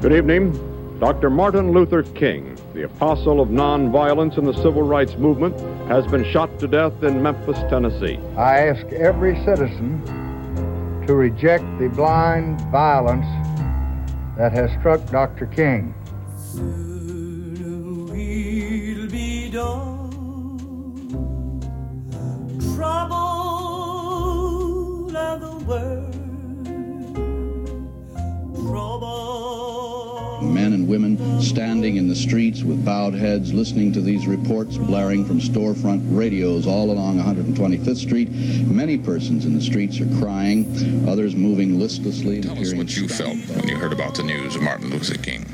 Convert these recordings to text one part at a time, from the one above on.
Good evening. Dr. Martin Luther King, the apostle of nonviolence in the civil rights movement, has been shot to death in Memphis, Tennessee. I ask every citizen to reject the blind violence that has struck Dr. King. Men and women standing in the streets with bowed heads, listening to these reports blaring from storefront radios all along 125th Street. Many persons in the streets are crying, others moving listlessly. Tell us what you felt when you heard about the news of Martin Luther King.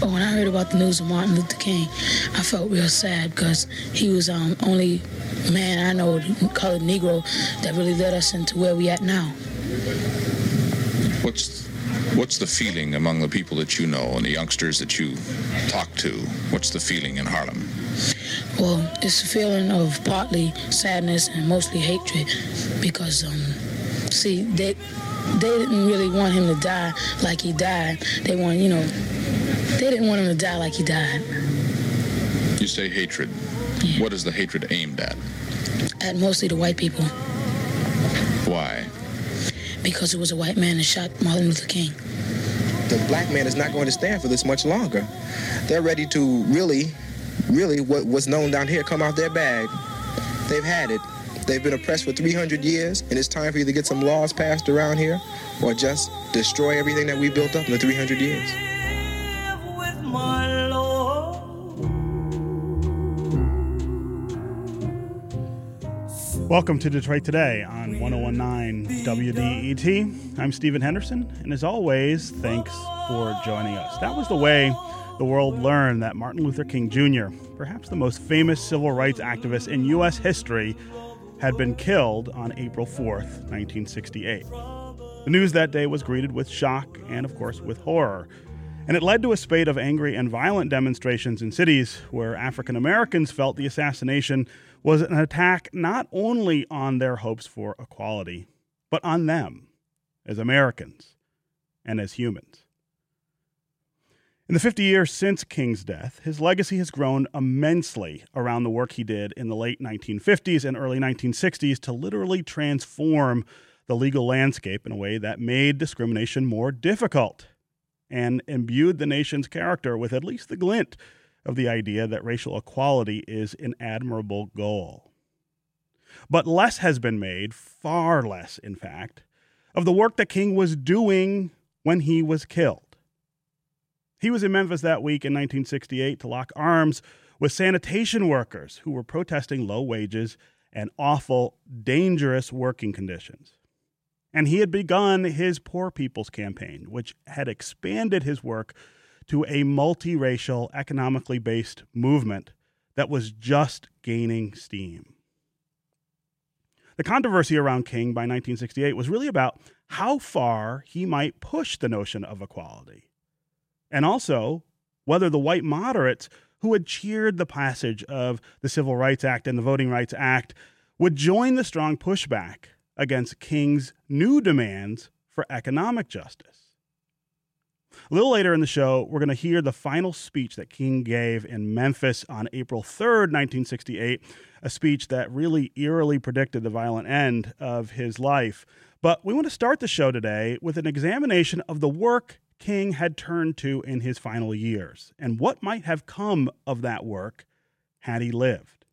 Well, when I heard about the news of Martin Luther King, I felt real sad because he was the only man I know, colored Negro, that really led us into where we at now. What's the feeling among the people that you know and the youngsters that you talk to? What's the feeling in Harlem? Well, it's a feeling of partly sadness and mostly hatred because, they didn't really want him to die like he died. They didn't want him to die like he died. You say hatred. Yeah. What is the hatred aimed at? At mostly the white people. Why? Because it was a white man that shot Martin Luther King. The black man is not going to stand for this much longer. They're ready to really, what was known down here, come out their bag. They've had it. They've been oppressed for 300 years, and it's time for you to get some laws passed around here or just destroy everything that we built up in the 300 years. Welcome to Detroit Today on 101.9 WDET. I'm Stephen Henderson, and as always, thanks for joining us. That was the way the world learned that Martin Luther King Jr., perhaps the most famous civil rights activist in U.S. history, had been killed on April 4th, 1968. The news that day was greeted with shock and, of course, with horror. And it led to a spate of angry and violent demonstrations in cities where African Americans felt the assassination was an attack not only on their hopes for equality, but on them as Americans and as humans. In the 50 years since King's death, his legacy has grown immensely around the work he did in the late 1950s and early 1960s to literally transform the legal landscape in a way that made discrimination more difficult and imbued the nation's character with at least the glint of the idea that racial equality is an admirable goal. But less has been made, far less, in fact, of the work that King was doing when he was killed. He was in Memphis that week in 1968 to lock arms with sanitation workers who were protesting low wages and awful, dangerous working conditions. And he had begun his Poor People's Campaign, which had expanded his work to a multiracial, economically based movement that was just gaining steam. The controversy around King by 1968 was really about how far he might push the notion of equality, and also whether the white moderates who had cheered the passage of the Civil Rights Act and the Voting Rights Act would join the strong pushback against King's new demands for economic justice. A little later in the show, we're going to hear the final speech that King gave in Memphis on April 3rd, 1968, a speech that really eerily predicted the violent end of his life. But we want to start the show today with an examination of the work King had turned to in his final years and what might have come of that work had he lived.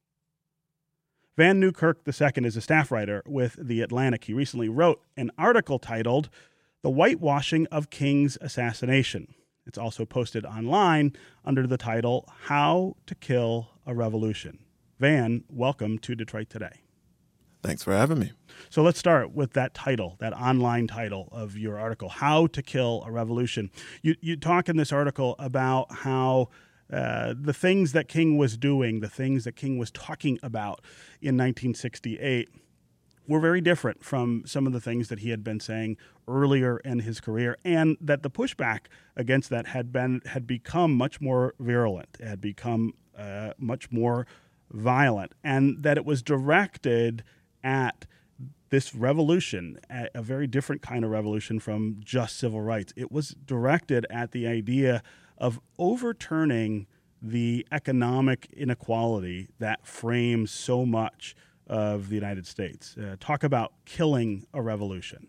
Van Newkirk II is a staff writer with The Atlantic. He recently wrote an article titled The Whitewashing of King's Assassination. It's also posted online under the title, How to Kill a Revolution. Van, welcome to Detroit Today. Thanks for having me. So let's start with that title, that online title of your article, How to Kill a Revolution. You talk in this article about how the things that King was doing, the things that King was talking about in 1968, were very different from some of the things that he had been saying earlier in his career, and that the pushback against that had become much more virulent, had become much more violent, and that it was directed at this revolution, a very different kind of revolution from just civil rights. It was directed at the idea of overturning the economic inequality that frames so much of the United States. Talk about killing a revolution.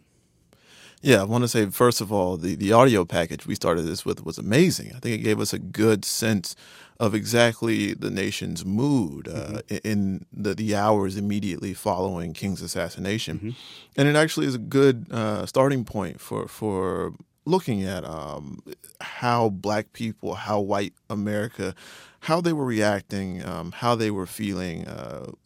Yeah, I want to say, first of all, the audio package we started this with was amazing. I think it gave us a good sense of exactly the nation's mood in the hours immediately following King's assassination. Mm-hmm. And it actually is a good starting point for looking at how Black people, how white America, how they were reacting, how they were feeling,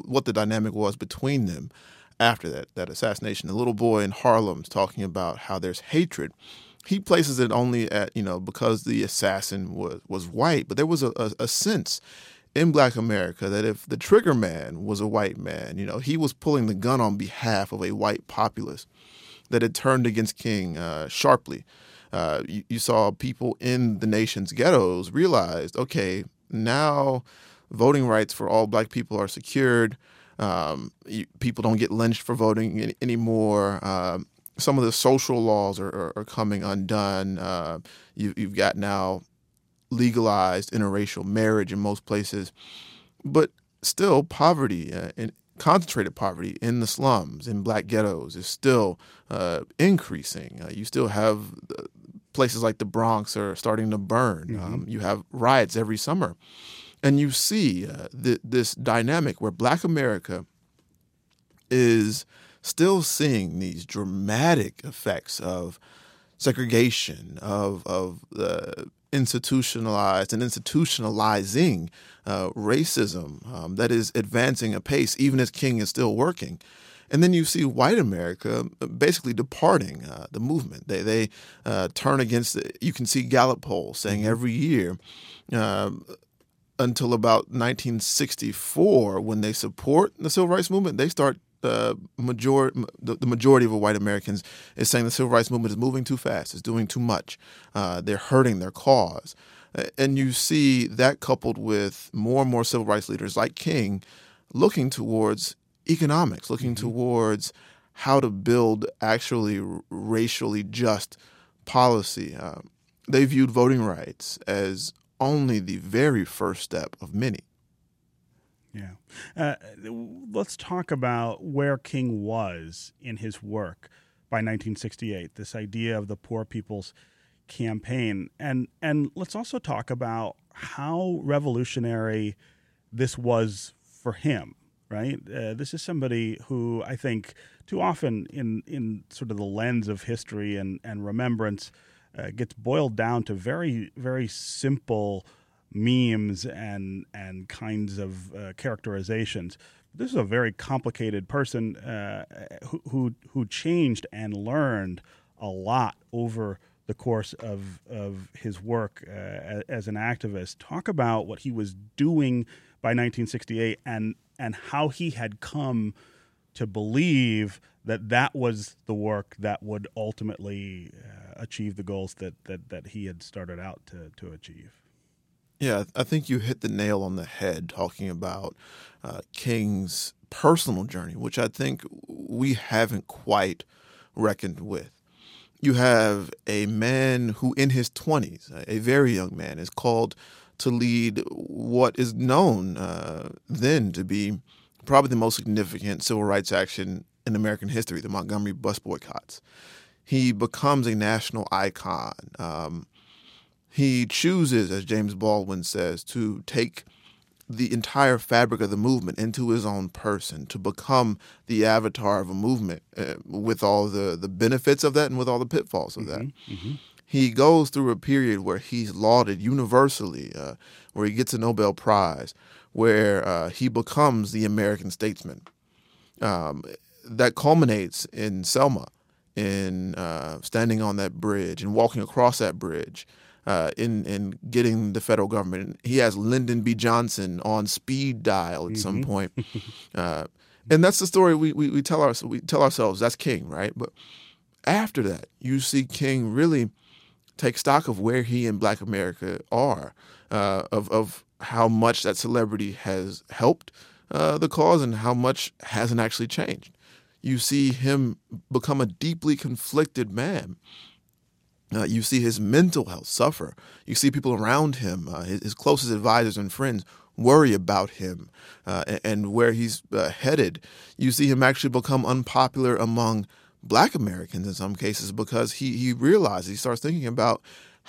what the dynamic was between them. After that assassination, the little boy in Harlem's talking about how there's hatred. He places it only at, because the assassin was white. But there was a sense in Black America that if the trigger man was a white man, he was pulling the gun on behalf of a white populace that had turned against King sharply. You saw people in the nation's ghettos realized, okay, now voting rights for all Black people are secured. People don't get lynched for voting anymore. Some of the social laws are coming undone. You've got now legalized interracial marriage in most places. But still, poverty, and concentrated poverty in the slums, in Black ghettos, is still increasing. You still have places like the Bronx are starting to burn. Mm-hmm. You have riots every summer. And you see this dynamic where Black America is still seeing these dramatic effects of segregation, of institutionalized and institutionalizing racism that is advancing apace, even as King is still working. And then you see white America basically departing the movement. They turn against it. You can see Gallup polls saying every year until about 1964, when they support the civil rights movement, they start the majority of white Americans is saying the civil rights movement is moving too fast, it's doing too much, they're hurting their cause. And you see that coupled with more and more civil rights leaders like King looking towards economics, looking towards how to build actually racially just policy. They viewed voting rights as only the very first step of many. Yeah. Let's talk about where King was in his work by 1968, this idea of the Poor People's Campaign. And let's also talk about how revolutionary this was for him, right? This is somebody who I think too often in sort of the lens of history and remembrance gets boiled down to very, very simple memes and kinds of characterizations. This is a very complicated person who changed and learned a lot over the course of his work as an activist. Talk about what he was doing by 1968 and how he had come to believe that was the work that would ultimately achieve the goals that he had started out to achieve. Yeah, I think you hit the nail on the head talking about King's personal journey, which I think we haven't quite reckoned with. You have a man who in his 20s, a very young man, is called to lead what is known then to be probably the most significant civil rights action in American history, the Montgomery bus boycotts. He becomes a national icon. He chooses, as James Baldwin says, to take the entire fabric of the movement into his own person, to become the avatar of a movement with all the benefits of that and with all the pitfalls of that. Mm-hmm. He goes through a period where he's lauded universally, where he gets a Nobel Prize, where he becomes the American statesman. That culminates in Selma, in standing on that bridge and walking across that bridge, in getting the federal government. He has Lyndon B. Johnson on speed dial at some point, and that's the story we tell ourselves. That's King, right? But after that, you see King really take stock of where he and Black America are, of how much that celebrity has helped the cause and how much hasn't actually changed. You see him become a deeply conflicted man. You see his mental health suffer. You see people around him, his closest advisors and friends, worry about him and where he's headed. You see him actually become unpopular among Black Americans in some cases because he realizes, he starts thinking about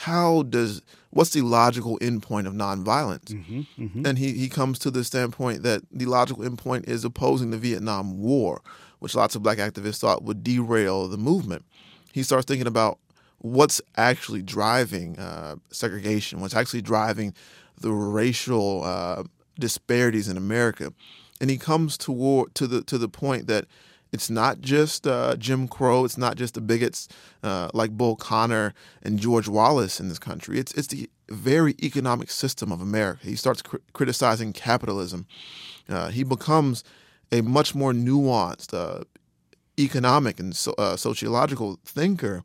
what's the logical endpoint of nonviolence? Mm-hmm, mm-hmm. And he comes to the standpoint that the logical endpoint is opposing the Vietnam War, which lots of Black activists thought would derail the movement. He starts thinking about what's actually driving segregation, what's actually driving the racial disparities in America, and he comes to the point that it's not just Jim Crow, it's not just the bigots like Bull Connor and George Wallace in this country. It's the very economic system of America. He starts criticizing capitalism. He becomes a much more nuanced economic and sociological thinker.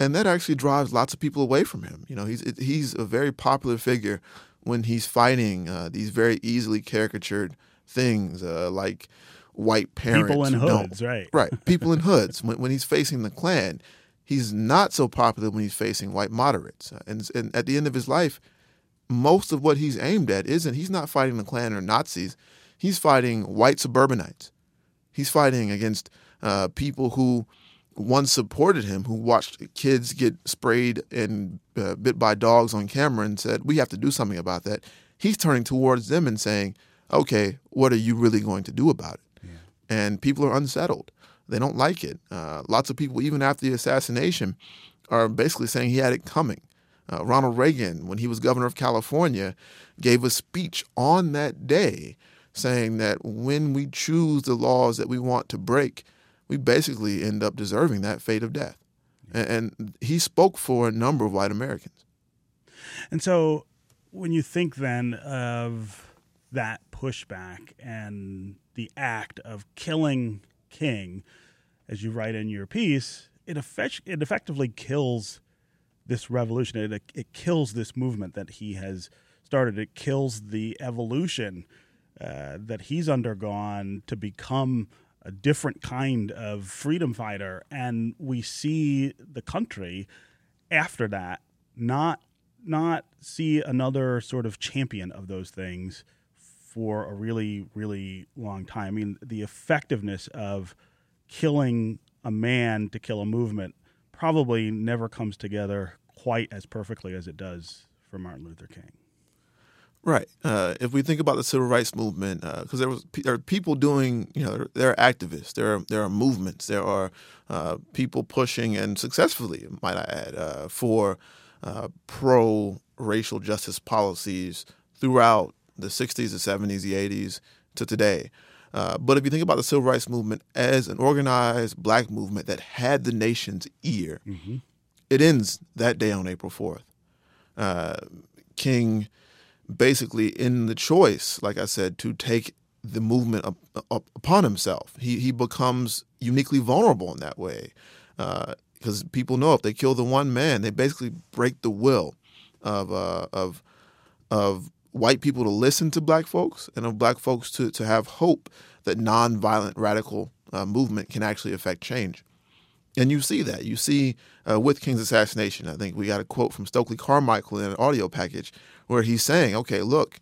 And that actually drives lots of people away from him. You know, he's a very popular figure when he's fighting these very easily caricatured things like white parents. People in hoods, right. Right, people in hoods. When he's facing the Klan, he's not so popular when he's facing white moderates. And at the end of his life, most of what he's aimed at he's not fighting the Klan or Nazis. He's fighting white suburbanites. He's fighting against people who once supported him, who watched kids get sprayed and bit by dogs on camera and said, we have to do something about that. He's turning towards them and saying, okay, what are you really going to do about it? Yeah. And people are unsettled. They don't like it. Lots of people, even after the assassination, are basically saying he had it coming. Ronald Reagan, when he was governor of California, gave a speech on that day saying that when we choose the laws that we want to break, we basically end up deserving that fate of death. And he spoke for a number of white Americans. And so when you think then of that pushback and the act of killing King, as you write in your piece, it effectively kills this revolution. It kills this movement that he has started. It kills the evolution that he's undergone to become a different kind of freedom fighter. And we see the country after that not see another sort of champion of those things for a really, really long time. I mean, the effectiveness of killing a man to kill a movement probably never comes together quite as perfectly as it does for Martin Luther King. Right. If we think about the civil rights movement, because there are people doing, you know, there are activists, there are movements, there are people pushing, and successfully, might I add, for pro-racial justice policies throughout the 60s, the 70s, the 80s to today. But if you think about the civil rights movement as an organized Black movement that had the nation's ear, mm-hmm. It ends that day on April 4th. King basically in the choice, like I said, to take the movement up upon himself. He becomes uniquely vulnerable in that way because people know if they kill the one man, they basically break the will of white people to listen to Black folks and of Black folks to have hope that nonviolent radical movement can actually affect change. And you see that. You see with King's assassination, I think we got a quote from Stokely Carmichael in an audio package where he's saying, okay, look,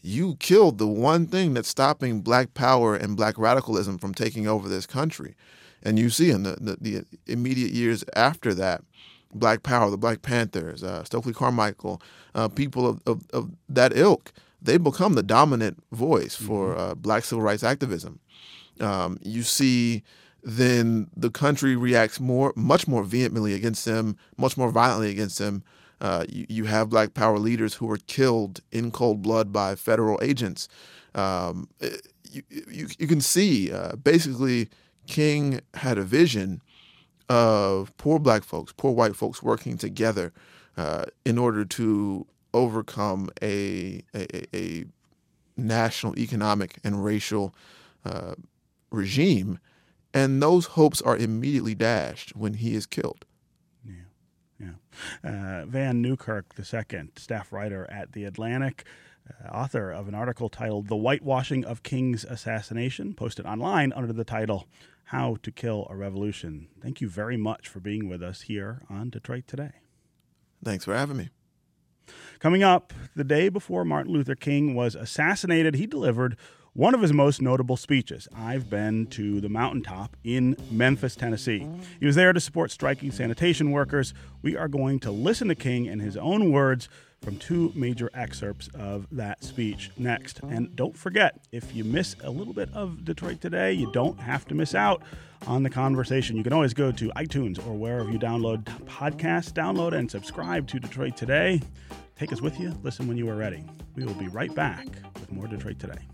you killed the one thing that's stopping Black power and Black radicalism from taking over this country. And you see in the immediate years after that, Black power, the Black Panthers, Stokely Carmichael, people of that ilk, they become the dominant voice for Black civil rights activism. You see then the country reacts much more vehemently against them, much more violently against them. You have Black power leaders who were killed in cold blood by federal agents. You can see basically King had a vision of poor Black folks, poor white folks working together in order to overcome a national economic and racial regime. And those hopes are immediately dashed when he is killed. Yeah. Van Newkirk II, staff writer at The Atlantic, author of an article titled The Whitewashing of King's Assassination, posted online under the title How to Kill a Revolution. Thank you very much for being with us here on Detroit Today. Thanks for having me. Coming up, the day before Martin Luther King was assassinated, he delivered one of his most notable speeches, I've Been to the Mountaintop in Memphis, Tennessee. He was there to support striking sanitation workers. We are going to listen to King in his own words from two major excerpts of that speech next. And don't forget, if you miss a little bit of Detroit Today, you don't have to miss out on the conversation. You can always go to iTunes or wherever you download podcasts, download and subscribe to Detroit Today. Take us with you. Listen when you are ready. We will be right back with more Detroit Today.